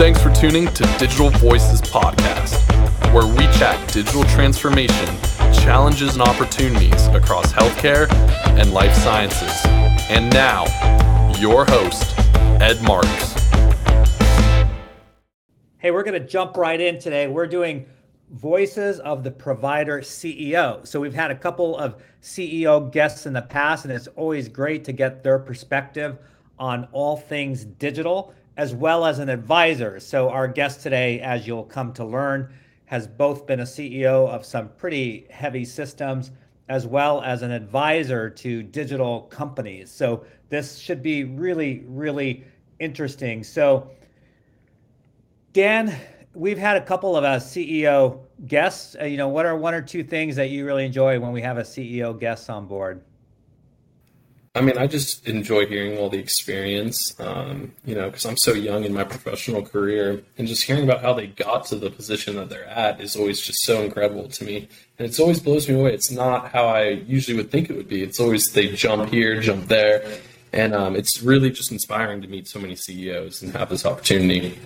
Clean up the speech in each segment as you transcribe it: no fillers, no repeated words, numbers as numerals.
Thanks for tuning to Digital Voices Podcast, where we chat digital transformation, challenges and opportunities across healthcare and life sciences. And now, your host, Ed Marks. Hey, we're going to jump right in today. We're doing Voices of the Provider CEO. So we've had a couple of CEO guests in the past, and it's always great to get their perspective on all things digital, as well as an advisor. So our guest today, as you'll come to learn, has both been a CEO of some pretty heavy systems, as well as an advisor to digital companies. So this should be really, really interesting. So Dan, we've had a couple of CEO guests. What are one or two things that you really enjoy when we have a CEO guest on board? I mean, I just enjoy hearing all the experience, because I'm so young in my professional career, and just hearing about how they got to the position that they're at is always just so incredible to me. And it's always blows me away. It's not how I usually would think it would be. It's always they jump here, jump there. And it's really just inspiring to meet so many CEOs and have this opportunity.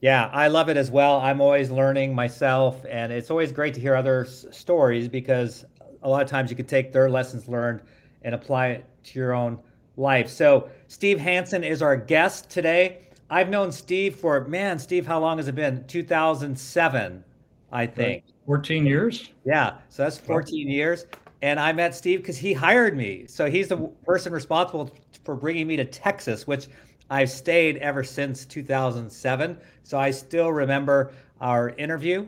Yeah, I love it as well. I'm always learning myself, and it's always great to hear other stories, because a lot of times you can take their lessons learned and apply it to your own life. So Steve Hansen is our guest today. I've known Steve for, how long has it been? 2007, I think. 14 years? Yeah, so that's 14 years. And I met Steve because he hired me. So he's the person responsible for bringing me to Texas, which I've stayed ever since 2007. So I still remember our interview.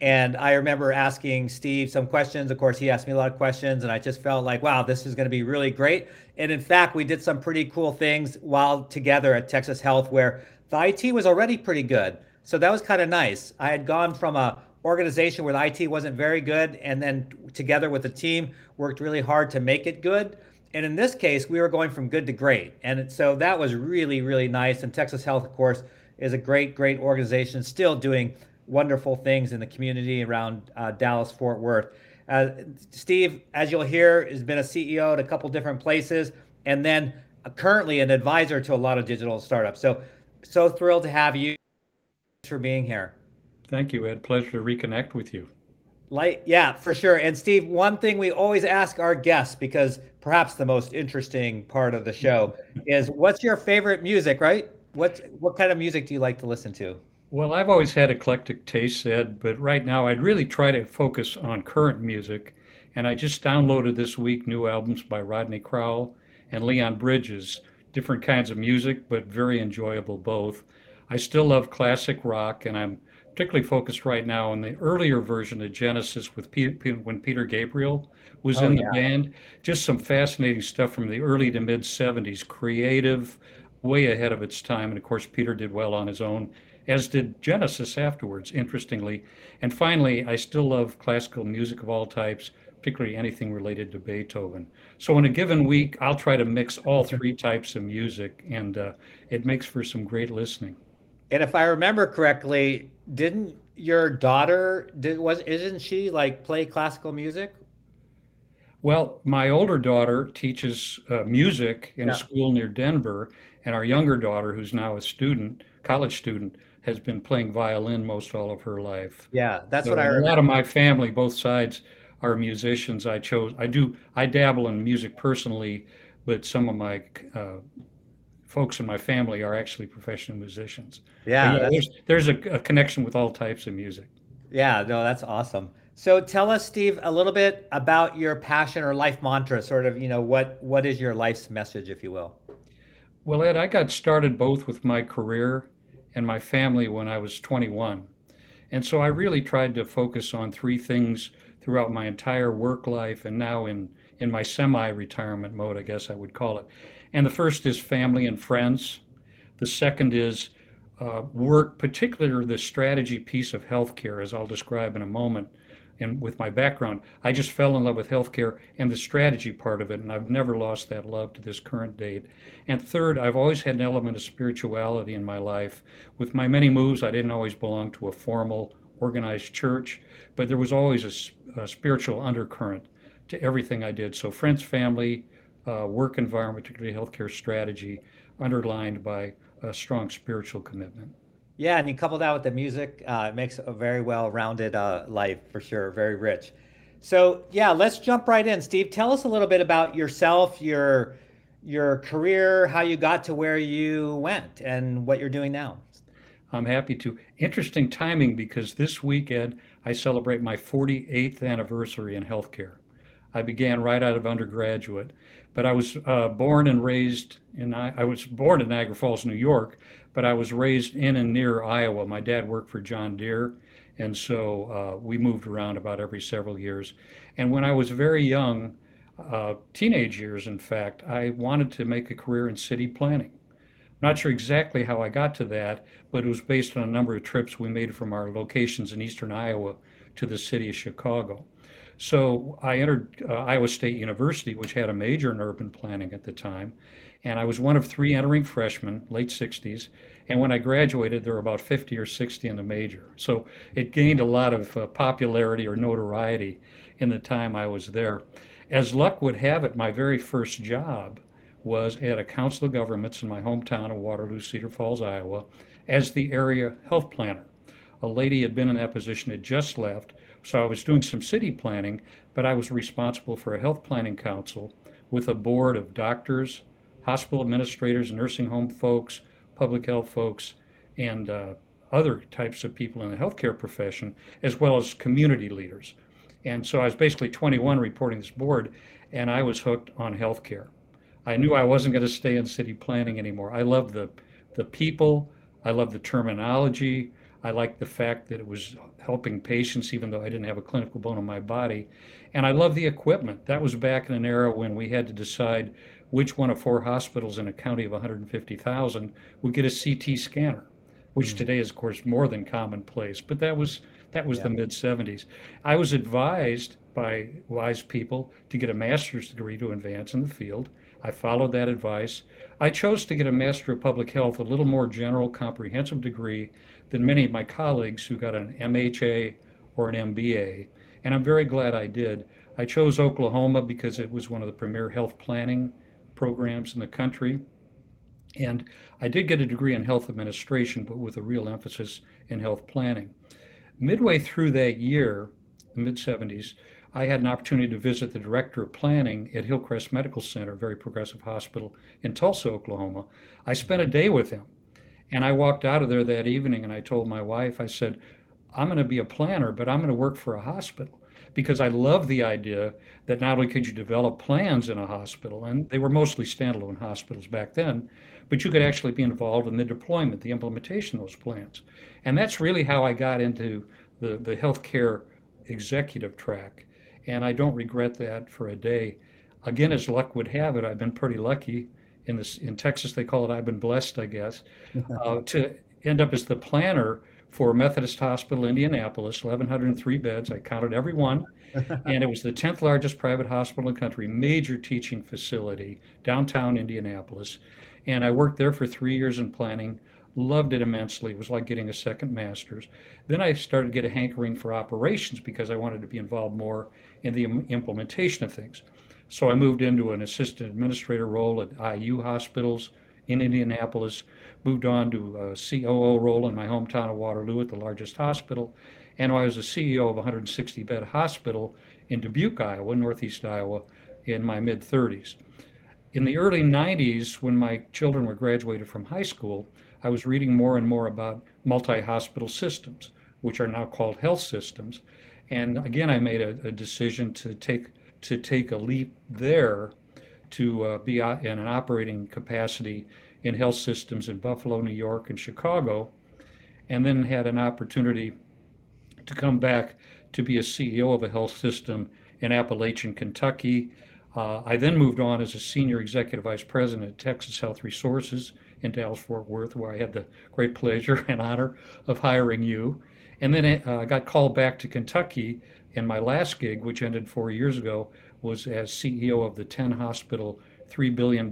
And I remember asking Steve some questions. Of course, he asked me a lot of questions, and I just felt like, wow, this is going to be really great. And in fact, we did some pretty cool things while together at Texas Health, where the IT was already pretty good. So that was kind of nice. I had gone from a organization where the IT wasn't very good, and then together with the team worked really hard to make it good. And in this case, we were going from good to great. And so that was really, really nice. And Texas Health, of course, is a great, great organization, still doing wonderful things in the community around Dallas-Fort Worth. Steve, as you'll hear, has been a CEO at a couple different places, and then currently an advisor to a lot of digital startups. So thrilled to have you. Thanks for being here. Thank you, Ed. Pleasure to reconnect with you. Yeah, for sure. And Steve, one thing we always ask our guests, because perhaps the most interesting part of the show is, what's your favorite music, right? What kind of music do you like to listen to? Well, I've always had eclectic tastes, Ed, but right now I'd really try to focus on current music. And I just downloaded this week new albums by Rodney Crowell and Leon Bridges, different kinds of music, but very enjoyable both. I still love classic rock, and I'm particularly focused right now on the earlier version of Genesis with when Peter Gabriel was in the band. Just some fascinating stuff from the early to mid 70s, creative, way ahead of its time. And of course, Peter did well on his own, as did Genesis afterwards, interestingly. And finally, I still love classical music of all types, particularly anything related to Beethoven. So in a given week, I'll try to mix all three types of music, and it makes for some great listening. And if I remember correctly, didn't your daughter, isn't she like play classical music? Well, my older daughter teaches music in a school near Denver, and our younger daughter, who's now a college student, has been playing violin most all of her life. Yeah, that's what I remember. A lot of my family, both sides, are musicians. I dabble in music personally, but some of my folks in my family are actually professional musicians. Yeah, there's a connection with all types of music. Yeah, no, that's awesome. So tell us, Steve, a little bit about your passion or life mantra, sort of, what is your life's message, if you will? Well, Ed, I got started both with my career and my family when I was 21. And so I really tried to focus on three things throughout my entire work life, and now in my semi-retirement mode, I guess I would call it. And the first is family and friends. The second is work, particularly the strategy piece of healthcare, as I'll describe in a moment. And with my background, I just fell in love with healthcare and the strategy part of it, and I've never lost that love to this current date. And third, I've always had an element of spirituality in my life. With my many moves, I didn't always belong to a formal, organized church, but there was always a spiritual undercurrent to everything I did. So friends, family, work environment, particularly healthcare strategy, underlined by a strong spiritual commitment. Yeah, and you couple that with the music, it makes a very well-rounded life for sure, very rich. So yeah, let's jump right in. Steve, tell us a little bit about yourself, your career, how you got to where you went, and what you're doing now. I'm happy to. Interesting timing, because this weekend I celebrate my 48th anniversary in healthcare. I began right out of undergraduate, but I was born and raised in, I was born in Niagara Falls, New York, but I was raised in and near Iowa. My dad worked for John Deere, and so we moved around about every several years. And when I was very young, teenage years in fact, I wanted to make a career in city planning. I'm not sure exactly how I got to that, but it was based on a number of trips we made from our locations in eastern Iowa to the city of Chicago. So I entered Iowa State University, which had a major in urban planning at the time, and I was one of three entering freshmen, late 60s, and when I graduated, there were about 50 or 60 in the major. So it gained a lot of popularity or notoriety in the time I was there. As luck would have it, my very first job was at a council of governments in my hometown of Waterloo, Cedar Falls, Iowa, as the area health planner. A lady had been in that position, had just left, so I was doing some city planning, but I was responsible for a health planning council with a board of doctors, hospital administrators, nursing home folks, public health folks, and other types of people in the healthcare profession, as well as community leaders. And so I was basically 21 reporting this board, and I was hooked on healthcare. I knew I wasn't going to stay in city planning anymore. I loved the people, I loved the terminology, I liked the fact that it was helping patients, even though I didn't have a clinical bone in my body. And I loved the equipment. That was back in an era when we had to decide which one of four hospitals in a county of 150,000 would get a CT scanner, which today is, of course, more than commonplace. But that was the mid-'70s. I was advised by wise people to get a master's degree to advance in the field. I followed that advice. I chose to get a Master of Public Health, a little more general, comprehensive degree than many of my colleagues who got an MHA or an MBA, and I'm very glad I did. I chose Oklahoma because it was one of the premier health planning programs in the country, and I did get a degree in health administration, but with a real emphasis in health planning. Midway through that year, the mid-'70s, I had an opportunity to visit the director of planning at Hillcrest Medical Center, a very progressive hospital in Tulsa, Oklahoma. I spent a day with him, and I walked out of there that evening and I told my wife, I said, I'm going to be a planner, but I'm going to work for a hospital, because I love the idea that not only could you develop plans in a hospital, and they were mostly standalone hospitals back then, but you could actually be involved in the deployment, the implementation of those plans. And that's really how I got into the healthcare executive track. And I don't regret that for a day. Again, as luck would have it, I've been pretty lucky. In Texas, they call it, I've been blessed, I guess, to end up as the planner for Methodist Hospital, Indianapolis, 1,103 beds. I counted every one. And it was the 10th largest private hospital in the country, major teaching facility, downtown Indianapolis. And I worked there for 3 years in planning, loved it immensely. It was like getting a second master's. Then I started to get a hankering for operations because I wanted to be involved more in the implementation of things. So I moved into an assistant administrator role at IU Hospitals in Indianapolis, moved on to a COO role in my hometown of Waterloo at the largest hospital. And I was the CEO of a 160-bed hospital in Dubuque, Iowa, northeast Iowa, in my mid-30s. In the early 90s, when my children were graduated from high school, I was reading more and more about multi-hospital systems, which are now called health systems. And again, I made a decision to take a leap there to be in an operating capacity in health systems in Buffalo, New York, and Chicago, and then had an opportunity to come back to be a CEO of a health system in Appalachian, Kentucky. I then moved on as a senior executive vice president at Texas Health Resources in Dallas-Fort Worth, where I had the great pleasure and honor of hiring you. And then I got called back to Kentucky, and my last gig, which ended 4 years ago, was as CEO of the 10-hospital, $3 billion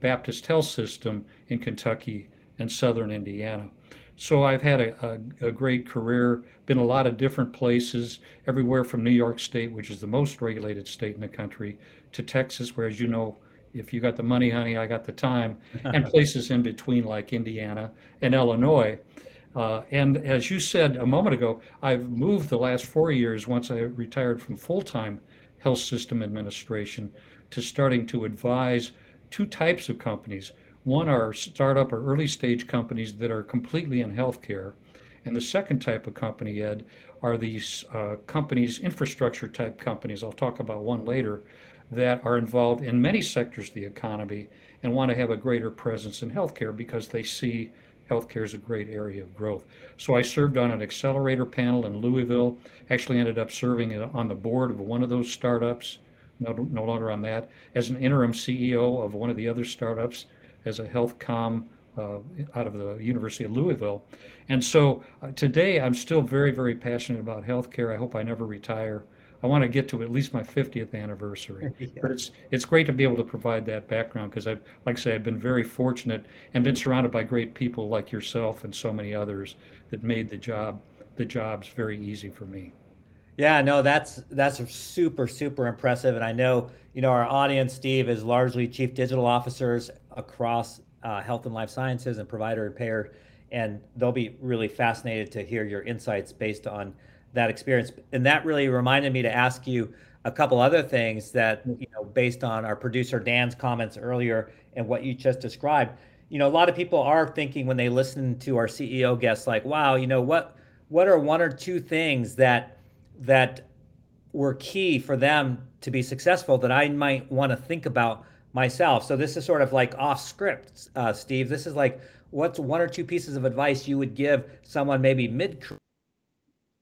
Baptist Health System in Kentucky and Southern Indiana. So I've had a great career, been a lot of different places, everywhere from New York State, which is the most regulated state in the country, to Texas, where, as you know, if you got the money, honey, I got the time, and places in between like Indiana and Illinois. And as you said a moment ago, I've moved the last 4 years once I retired from full-time health system administration to starting to advise two types of companies. One are startup or early stage companies that are completely in healthcare. And the second type of company, Ed, are these companies, infrastructure type companies, I'll talk about one later, that are involved in many sectors of the economy and want to have a greater presence in healthcare because they see healthcare is a great area of growth. So I served on an accelerator panel in Louisville, actually ended up serving on the board of one of those startups, no longer on that, as an interim CEO of one of the other startups, as a health comm out of the University of Louisville. And so today I'm still very, very passionate about healthcare. I hope I never retire. I want to get to at least my 50th anniversary. Yeah. But it's great to be able to provide that background because I've, like I say, I've been very fortunate and been surrounded by great people like yourself and so many others that made the jobs very easy for me. Yeah, no, that's super, super impressive. And I know, our audience, Steve, is largely chief digital officers across health and life sciences and provider and payer, and they'll be really fascinated to hear your insights based on that experience. And that really reminded me to ask you a couple other things that, based on our producer Dan's comments earlier and what you just described, a lot of people are thinking when they listen to our CEO guests, like, wow, what are one or two things that were key for them to be successful that I might want to think about myself? So this is sort of like off script, Steve. This is like, what's one or two pieces of advice you would give someone maybe mid-career,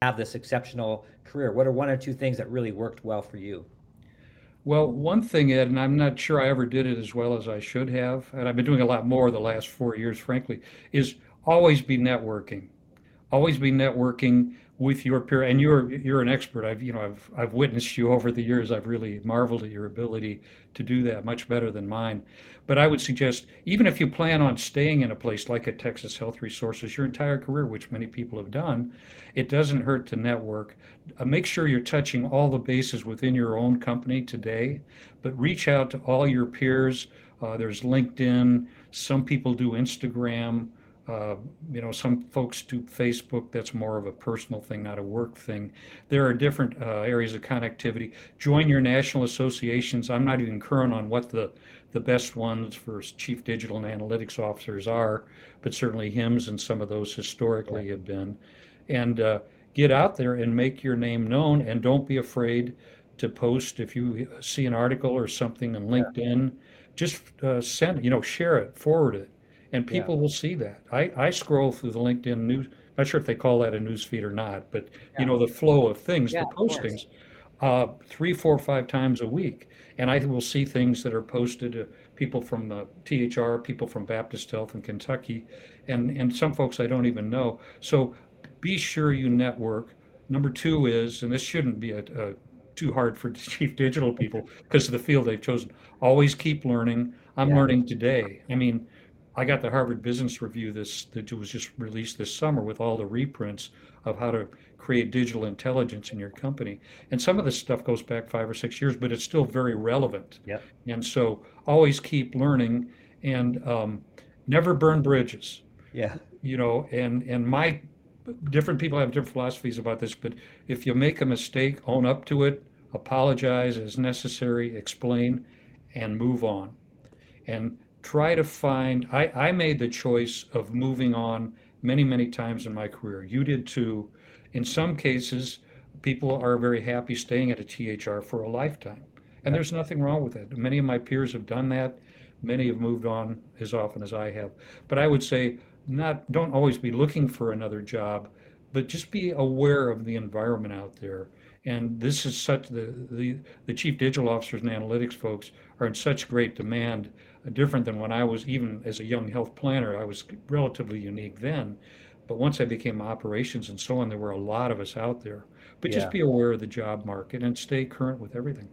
have this exceptional career? What are one or two things that really worked well for you? Well, one thing, Ed, and I'm not sure I ever did it as well as I should have, and I've been doing a lot more the last 4 years, frankly, is always be networking. Always be networking with your peer, and you're an expert. I've witnessed you over the years. I've really marveled at your ability to do that much better than mine. But I would suggest, even if you plan on staying in a place like at Texas Health Resources your entire career, which many people have done, it doesn't hurt to network. Make sure you're touching all the bases within your own company today, but reach out to all your peers. There's LinkedIn, some people do Instagram, some folks do Facebook. That's more of a personal thing, not a work thing. There are different areas of connectivity. Join your national associations. I'm not even current on what the best ones for chief digital and analytics officers are, but certainly HIMSS and some of those historically have been. And get out there and make your name known, and don't be afraid to post. If you see an article or something on LinkedIn, just send, share it, forward it. And people will see that. I scroll through the LinkedIn news. Not sure if they call that a news feed or not, but the flow of things, the postings, 3, 4, 5 times a week. And I will see things that are posted to people from the THR, people from Baptist Health in Kentucky, and some folks I don't even know. So be sure you network. Number two is, and this shouldn't be too hard for chief digital people because of the field they've chosen, always keep learning. I'm learning today. I got the Harvard Business Review that was just released this summer with all the reprints of how to create digital intelligence in your company. And some of this stuff goes back 5 or 6 years, but it's still very relevant. Yep. And so always keep learning and never burn bridges. Yeah. And my different people have different philosophies about this, but if you make a mistake, own up to it, apologize as necessary, explain, and move on. And try to find, I made the choice of moving on many, many times in my career. You did too. In some cases, people are very happy staying at a THR for a lifetime. And there's nothing wrong with that. Many of my peers have done that. Many have moved on as often as I have. But I would say don't always be looking for another job, but just be aware of the environment out there. And this is such, the chief digital officers and analytics folks are in such great demand, different than when I was, even as a young health planner, I was relatively unique then. But once I became operations and so on, there were a lot of us out there. But just be aware of the job market and stay current with everything.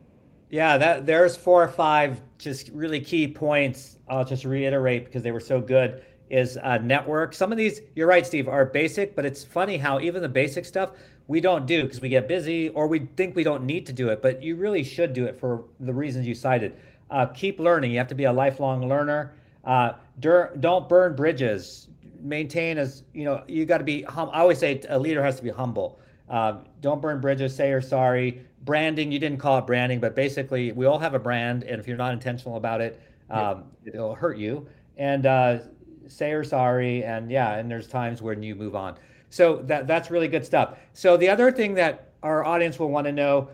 Yeah, there's 4 or 5 just really key points. I'll just reiterate because they were so good. Is network. Some of these, you're right, Steve, are basic, but it's funny how even the basic stuff we don't do because we get busy or we think we don't need to do it, but you really should do it for the reasons you cited. Keep learning. You have to be a lifelong learner. Don't burn bridges. Maintain as, you know, you got to be humble. I always say a leader has to be humble. Don't burn bridges, say you're sorry. Branding, you didn't call it branding, but basically we all have a brand, and if you're not intentional about it, it'll hurt you. And say you're sorry, and yeah, and there's times when you move on. So that's really good stuff. So the other thing that our audience will want to know,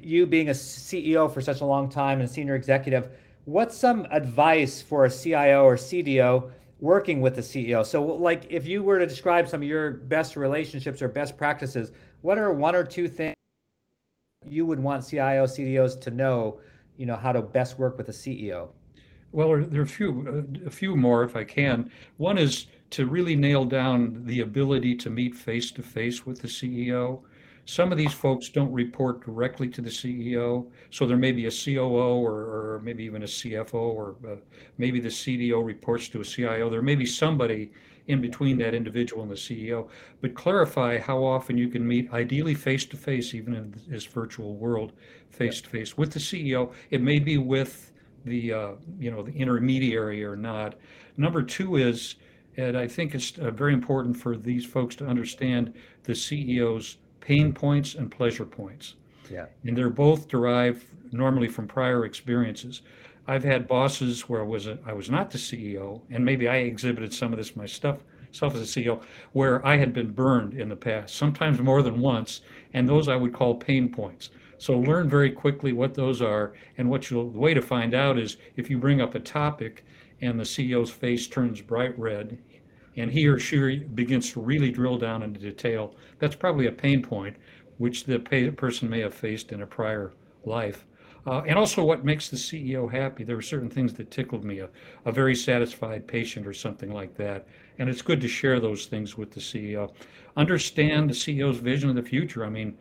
you being a CEO for such a long time and senior executive, what's some advice for a CIO or CDO working with the CEO? So like if you were to describe some of your best relationships or best practices, what are one or two things you would want CIO, CDOs to know, you know, how to best work with a CEO? Well, there are a few more if I can. One is to really nail down the ability to meet face to face with the CEO. Some of these folks don't report directly to the CEO, so there may be a COO or maybe even a CFO, or maybe the CDO reports to a CIO. There may be somebody in between that individual and the CEO, but clarify how often you can meet, ideally face-to-face, even in this virtual world, face-to-face with the CEO. It may be with the the intermediary or not. Number two is, and I think it's very important for these folks to understand the CEO's pain points and pleasure points. Yeah. And they're both derived normally from prior experiences. I've had bosses where I was not the CEO, and maybe I exhibited some of this myself as a CEO, where I had been burned in the past, sometimes more than once, and those I would call pain points. So learn very quickly what those are, and the way to find out is if you bring up a topic and the CEO's face turns bright red, and he or she begins to really drill down into detail, that's probably a pain point which the person may have faced in a prior life. And also what makes the CEO happy. There were certain things that tickled me, a very satisfied patient or something like that. And it's good to share those things with the CEO. Understand the CEO's vision of the future. I mean,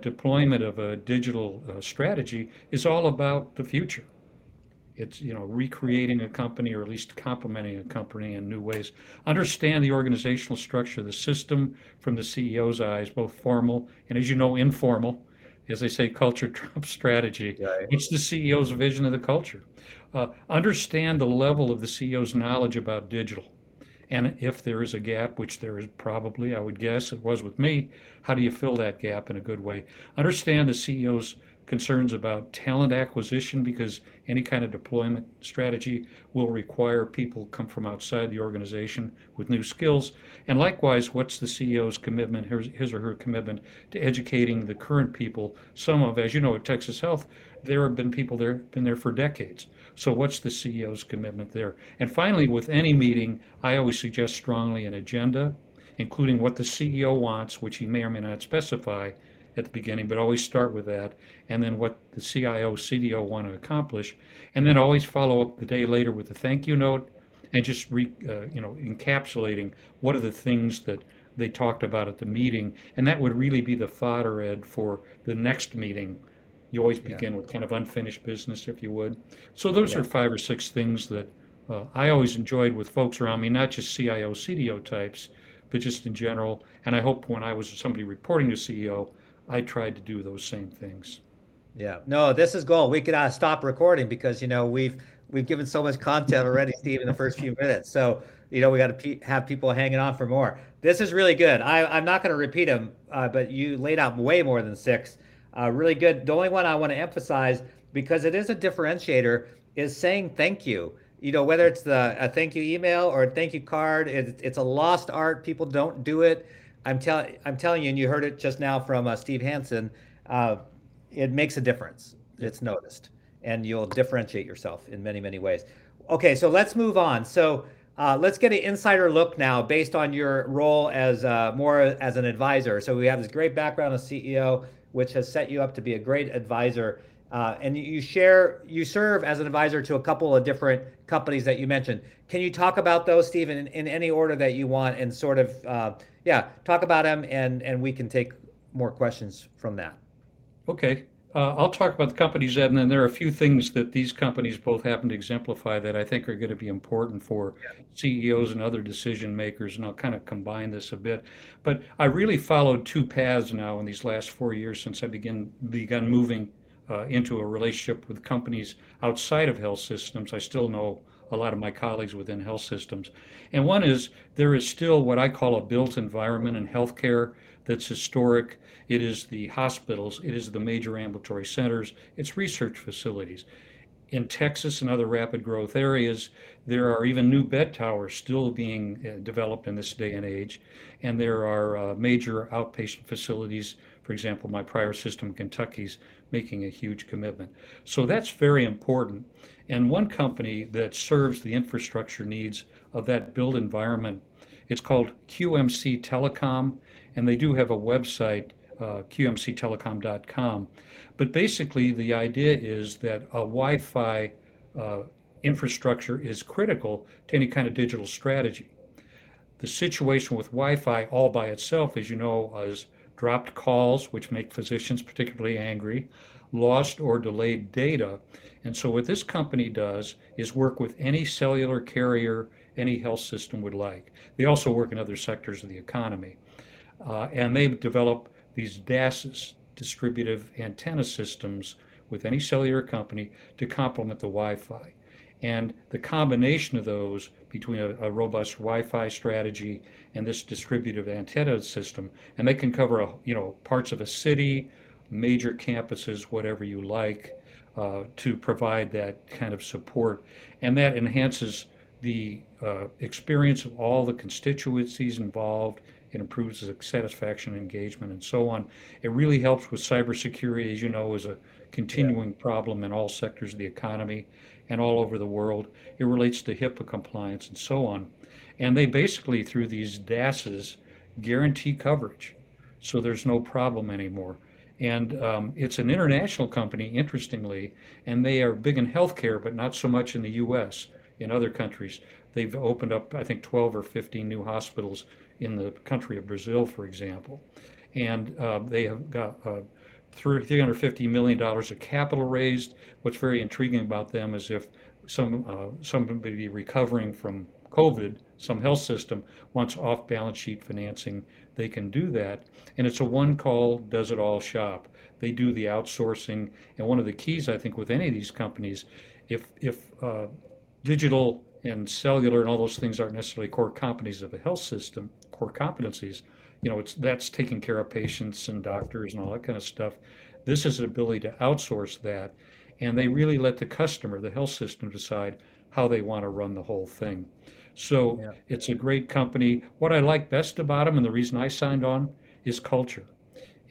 deployment of a digital strategy is all about the future. It's, recreating a company, or at least complementing a company in new ways. Understand the organizational structure, the system, from the CEO's eyes, both formal and, as you know, informal. As they say, culture trumps strategy. Right. It's the CEO's vision of the culture. Understand the level of the CEO's knowledge about digital. And if there is a gap, which there is probably, I would guess it was with me, how do you fill that gap in a good way? Understand the CEO's concerns about talent acquisition, because any kind of deployment strategy will require people come from outside the organization with new skills. And likewise, what's the CEO's commitment, his or her commitment to educating the current people? Some of, as you know, at Texas Health, there have been people there, been there for decades. So what's the CEO's commitment there? And finally, with any meeting, I always suggest strongly an agenda, including what the CEO wants, which he may or may not specify at the beginning, but always start with that, and then what the CIO, CDO want to accomplish, and then always follow up the day later with a thank you note, and just encapsulating what are the things that they talked about at the meeting, and that would really be the fodder, Ed, for the next meeting. You always begin with kind of unfinished business, if you would. So those are 5 or 6 things that I always enjoyed with folks around me, not just CIO, CDO types, but just in general. And I hope when I was somebody reporting to CEO, I tried to do those same things. Yeah, no, this is gold. We could stop recording because, we've given so much content already, Steve, in the first few minutes. So, we got to have people hanging on for more. This is really good. I'm not going to repeat them, but you laid out way more than 6. Really good. The only one I want to emphasize, because it is a differentiator, is saying thank you. Whether it's a thank you email or a thank you card, it's a lost art. People don't do it. I'm telling you, and you heard it just now from Steve Hansen, it makes a difference. It's noticed, and you'll differentiate yourself in many, many ways. Okay, so let's move on. So let's get an insider look now based on your role as more as an advisor. So we have this great background as CEO, which has set you up to be a great advisor. And you serve as an advisor to a couple of different companies that you mentioned. Can you talk about those, Steve, in any order that you want, and sort of, talk about them, and we can take more questions from that. Okay. I'll talk about the companies, Ed, and then there are a few things that these companies both happen to exemplify that I think are going to be important for CEOs and other decision makers, and I'll kind of combine this a bit. But I really followed 2 paths now in these last 4 years since I began moving into a relationship with companies outside of health systems. I still know a lot of my colleagues within health systems. And one is, there is still what I call a built environment in healthcare that's historic. It is the hospitals, it is the major ambulatory centers, it's research facilities. In Texas and other rapid growth areas, there are even new bed towers still being developed in this day and age. And there are major outpatient facilities. For example, my prior system, Kentucky's making a huge commitment. So that's very important. And one company that serves the infrastructure needs of that built environment, it's called QMC Telecom, and they do have a website, qmctelecom.com. But basically, the idea is that a Wi-Fi infrastructure is critical to any kind of digital strategy. The situation with Wi-Fi all by itself, as you know, is dropped calls, which make physicians particularly angry, lost or delayed data. And so what this company does is work with any cellular carrier any health system would like. They also work in other sectors of the economy. And they develop these DASs, distributive antenna systems, with any cellular company to complement the Wi-Fi. And the combination of those between a robust Wi-Fi strategy and this distributive antenna system, and they can cover parts of a city, major campuses, whatever you like, to provide that kind of support. And that enhances the experience of all the constituencies involved. It improves the satisfaction, engagement, and so on. It really helps with cybersecurity, as you know, is a continuing problem in all sectors of the economy and all over the world. It relates to HIPAA compliance and so on. And they basically, through these DASs, guarantee coverage. So there's no problem anymore. And it's an international company, interestingly, and they are big in healthcare, but not so much in the US. In other countries, they've opened up, I think, 12 or 15 new hospitals in the country of Brazil, for example. And they have got $350 million of capital raised. What's very intriguing about them is if somebody recovering from COVID, some health system wants off-balance sheet financing, they can do that. And it's a one-call, does-it-all shop. They do the outsourcing. And one of the keys, I think, with any of these companies, if digital and cellular and all those things aren't necessarily core competencies of a health system, core competencies, that's taking care of patients and doctors and all that kind of stuff. This is an ability to outsource that. And they really let the customer, the health system, decide how they want to run the whole thing. So It's a great company. What I like best about them, and the reason I signed on, is culture.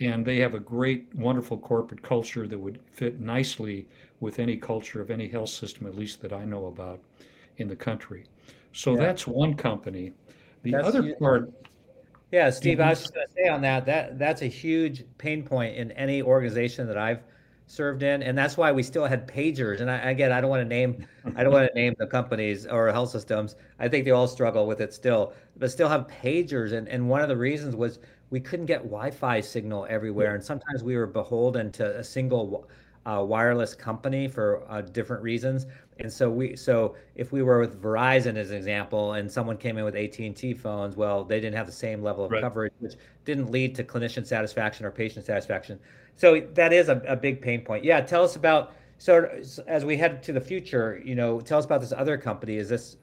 And they have a great, wonderful corporate culture that would fit nicely with any culture of any health system, at least that I know about in the country. So That's one company. The other part. Yeah, Steve, I was just going to say on that's a huge pain point in any organization that I've served in. And that's why we still had pagers. And I don't want to name, the companies or health systems. I think they all struggle with it still, but still have pagers. And one of the reasons was we couldn't get Wi-Fi signal everywhere. And sometimes we were beholden to a single wireless company for different reasons. And so if we were with Verizon as an example, and someone came in with AT&T phones, well, they didn't have the same level of coverage, which didn't lead to clinician satisfaction or patient satisfaction. So that is a big pain point. Yeah, tell us about, as we head to the future, tell us about this other company. Is this...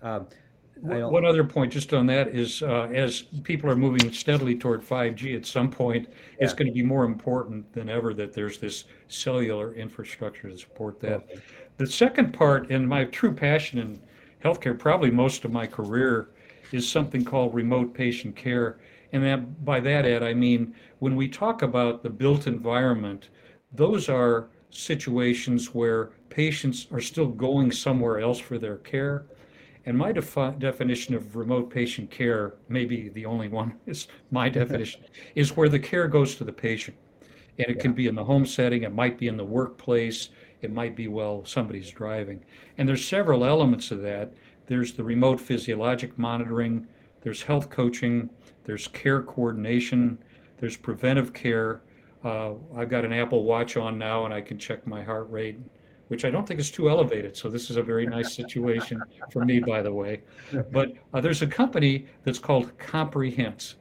One other point just on that is as people are moving steadily toward 5G, at some point, it's going to be more important than ever that there's this cellular infrastructure to support that. Okay. The second part, and my true passion in healthcare, probably most of my career, is something called remote patient care. And that, by that, Ed, I mean, when we talk about the built environment, those are situations where patients are still going somewhere else for their care. And my definition of remote patient care, maybe the only one is my definition, is where the care goes to the patient. And it can be in the home setting, it might be in the workplace, it might be while somebody's driving. And there's several elements of that. There's the remote physiologic monitoring, there's health coaching, there's care coordination, there's preventive care. I've got an Apple Watch on now and I can check my heart rate, which I don't think is too elevated. So this is a very nice situation for me, by the way. But there's a company that's called Comprehense,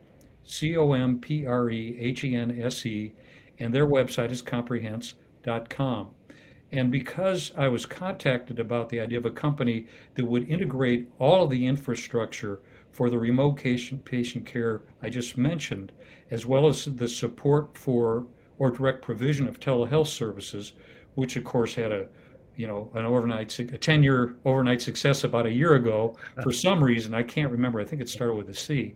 C-O-M-P-R-E-H-E-N-S-E, and their website is comprehense.com. And because I was contacted about the idea of a company that would integrate all of the infrastructure for the remote patient care I just mentioned, as well as the support for or direct provision of telehealth services, which of course had a 10-year overnight success about a year ago. For some reason, I can't remember. I think it started with a C.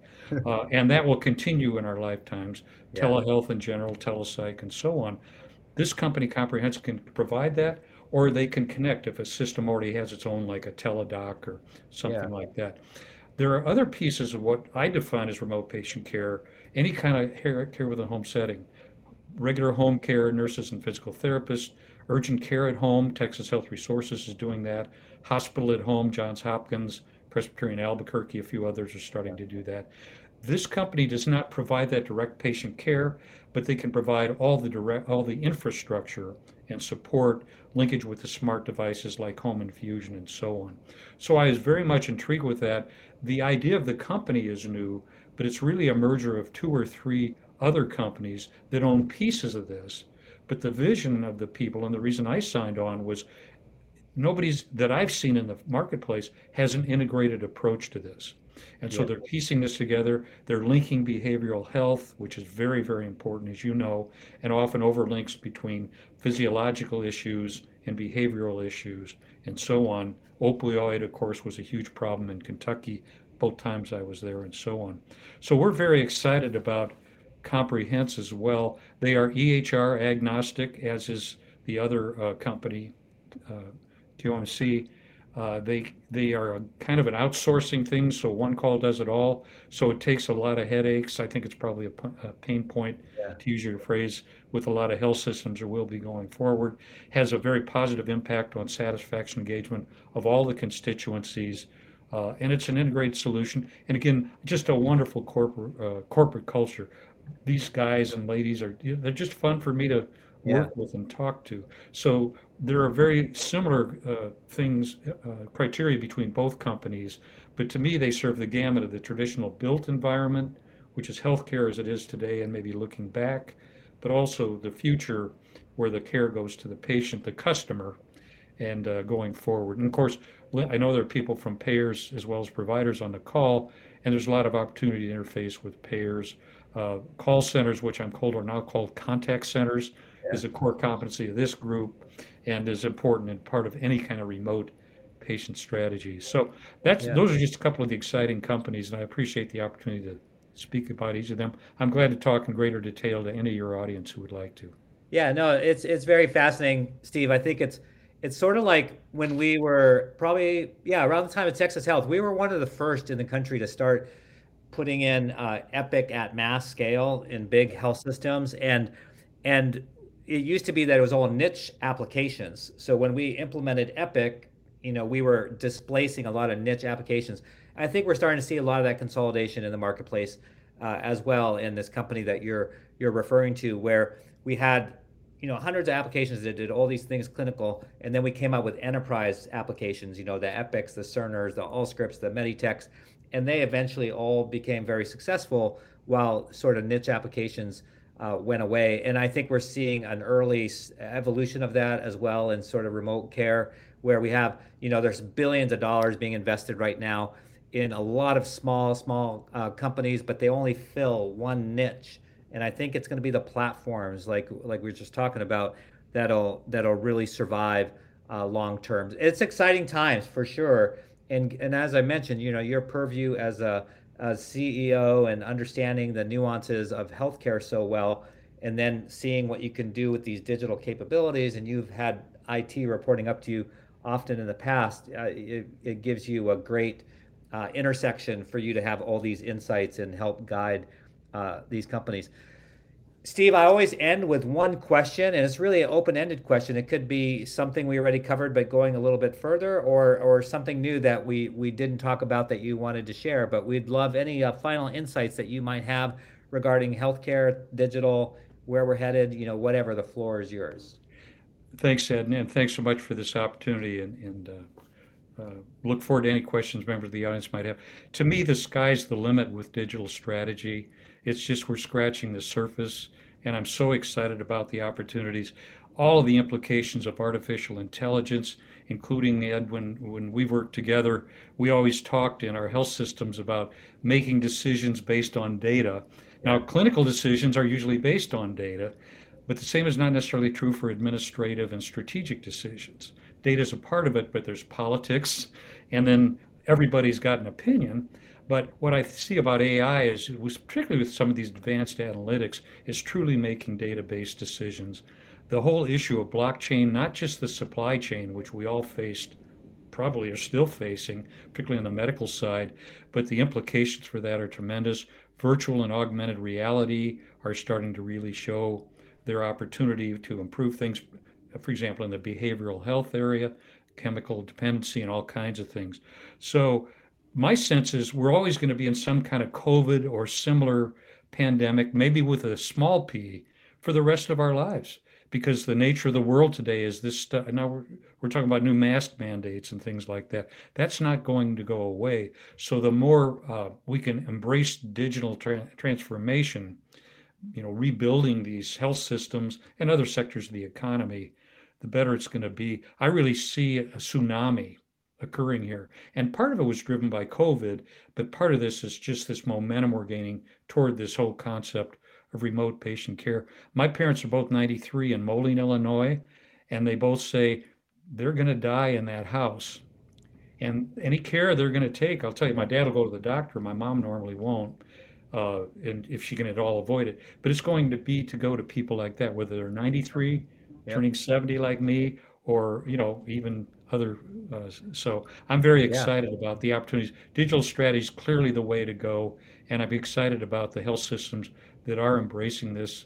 And that will continue in our lifetimes, telehealth in general, telepsych, and so on. This company, Comprehense, can provide that, or they can connect if a system already has its own, like a teledoc or something like that. There are other pieces of what I define as remote patient care, any kind of care within a home setting, regular home care, nurses and physical therapists, urgent care at home, Texas Health Resources is doing that, hospital at home, Johns Hopkins, Presbyterian Albuquerque, a few others are starting to do that. This company does not provide that direct patient care, but they can provide all the infrastructure and support, linkage with the smart devices like home infusion and so on. So I was very much intrigued with that. The idea of the company is new, but it's really a merger of two or three other companies that own pieces of this. But the vision of the people, and the reason I signed on, was nobody's that I've seen in the marketplace has an integrated approach to this. And so they're piecing this together. They're linking behavioral health, which is very, very important, as you know, and often overlinks between physiological issues and behavioral issues and so on. Opioid, of course, was a huge problem in Kentucky both times I was there and so on. So we're very excited about Comprehense as well. They are EHR agnostic, as is the other company, TOMC. They are kind of an outsourcing thing, so one call does it all. So it takes a lot of headaches. I think it's probably a pain point, to use your phrase, with a lot of health systems, or will be going forward. Has a very positive impact on satisfaction, engagement of all the constituencies. And it's an integrated solution. And again, just a wonderful corporate culture. These guys and ladies they're just fun for me to work with and talk to. So there are very similar criteria between both companies, but to me, they serve the gamut of the traditional built environment, which is healthcare as it is today and maybe looking back, but also the future where the care goes to the patient, the customer, and going forward. And of course, I know there are people from payers as well as providers on the call, and there's a lot of opportunity to interface with payers. Call centers, which I'm told are now called contact centers, is a core competency of this group and is important and part of any kind of remote patient strategy. So those are just a couple of the exciting companies, and I appreciate the opportunity to speak about each of them. I'm glad to talk in greater detail to any of your audience who would like to. Yeah, no, it's very fascinating, Steve. I think it's sort of like when we were probably, around the time of Texas Health, we were one of the first in the country to start putting in Epic at mass scale in big health systems. And it used to be that it was all niche applications. So when we implemented Epic, we were displacing a lot of niche applications. I think we're starting to see a lot of that consolidation in the marketplace as well in this company that you're referring to, where we had hundreds of applications that did all these things clinical, and then we came out with enterprise applications, the Epics, the Cerners, the Allscripts, the Meditechs, and they eventually all became very successful while sort of niche applications went away. And I think we're seeing an early evolution of that as well in sort of remote care, where we have, there's billions of dollars being invested right now in a lot of small companies, but they only fill one niche. And I think it's going to be the platforms like we were just talking about that'll really survive long term. It's exciting times for sure. And as I mentioned, your purview as a CEO and understanding the nuances of healthcare so well, and then seeing what you can do with these digital capabilities. And you've had IT reporting up to you often in the past. It gives you a great intersection for you to have all these insights and help guide these companies. Steve, I always end with one question, and it's really an open-ended question. It could be something we already covered, but going a little bit further, or something new that we didn't talk about that you wanted to share, but we'd love any final insights that you might have regarding healthcare, digital, where we're headed, whatever. The floor is yours. Thanks, Ed, and thanks so much for this opportunity, and look forward to any questions members of the audience might have. To me, the sky's the limit with digital strategy. It's just we're scratching the surface, and I'm so excited about the opportunities. all of the implications of artificial intelligence, including Ed, when we worked together, we always talked in our health systems about making decisions based on data. Now, clinical decisions are usually based on data, but the same is not necessarily true for administrative and strategic decisions. Data is a part of it, but there's politics, and then everybody's got an opinion. But what I see about AI is, particularly with some of these advanced analytics, is truly making data-based decisions. The whole issue of blockchain, not just the supply chain, which we all faced, probably are still facing, particularly on the medical side, but the implications for that are tremendous. Virtual and augmented reality are starting to really show their opportunity to improve things, for example, in the behavioral health area, chemical dependency, and all kinds of things. So my sense is we're always going to be in some kind of COVID or similar pandemic, maybe with a small p, for the rest of our lives, because the nature of the world today is this stuff. Now we're talking about new mask mandates and things like that. That's not going to go away. So the more we can embrace digital transformation, rebuilding these health systems and other sectors of the economy, the better it's going to be. I really see a tsunami occurring here. And part of it was driven by COVID, but part of this is just this momentum we're gaining toward this whole concept of remote patient care. My parents are both 93 in Moline, Illinois, and they both say they're going to die in that house. And any care they're going to take, I'll tell you, my dad will go to the doctor. My mom normally won't, and if she can at all avoid it. But it's going to be to go to people like that, whether they're 93, turning 70 like me, or even other. So I'm very excited about the opportunities. Digital strategy is clearly the way to go, and I'm excited about the health systems that are embracing this.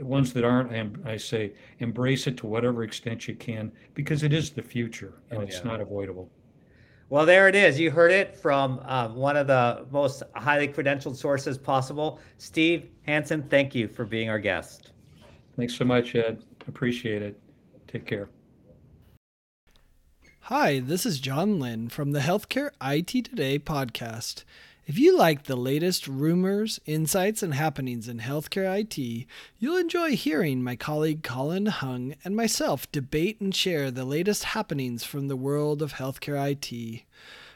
Ones that aren't, I say, embrace it to whatever extent you can, because it is the future and it's not avoidable. Well, there it is. You heard it from one of the most highly credentialed sources possible. Steve Hansen, thank you for being our guest. Thanks so much, Ed. Appreciate it. Take care. Hi, this is John Lynn from the Healthcare IT Today podcast. If you like the latest rumors, insights, and happenings in healthcare IT, you'll enjoy hearing my colleague Colin Hung and myself debate and share the latest happenings from the world of healthcare IT.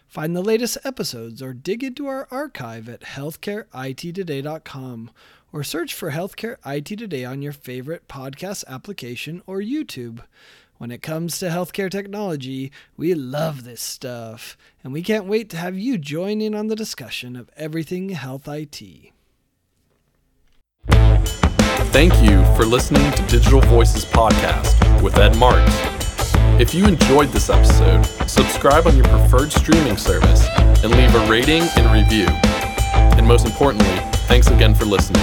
Find the latest episodes or dig into our archive at healthcareittoday.com or search for Healthcare IT Today on your favorite podcast application or YouTube. When it comes to healthcare technology, we love this stuff, and we can't wait to have you join in on the discussion of everything health IT. Thank you for listening to Digital Voices Podcast with Ed Marks. If you enjoyed this episode, subscribe on your preferred streaming service and leave a rating and review. And most importantly, thanks again for listening.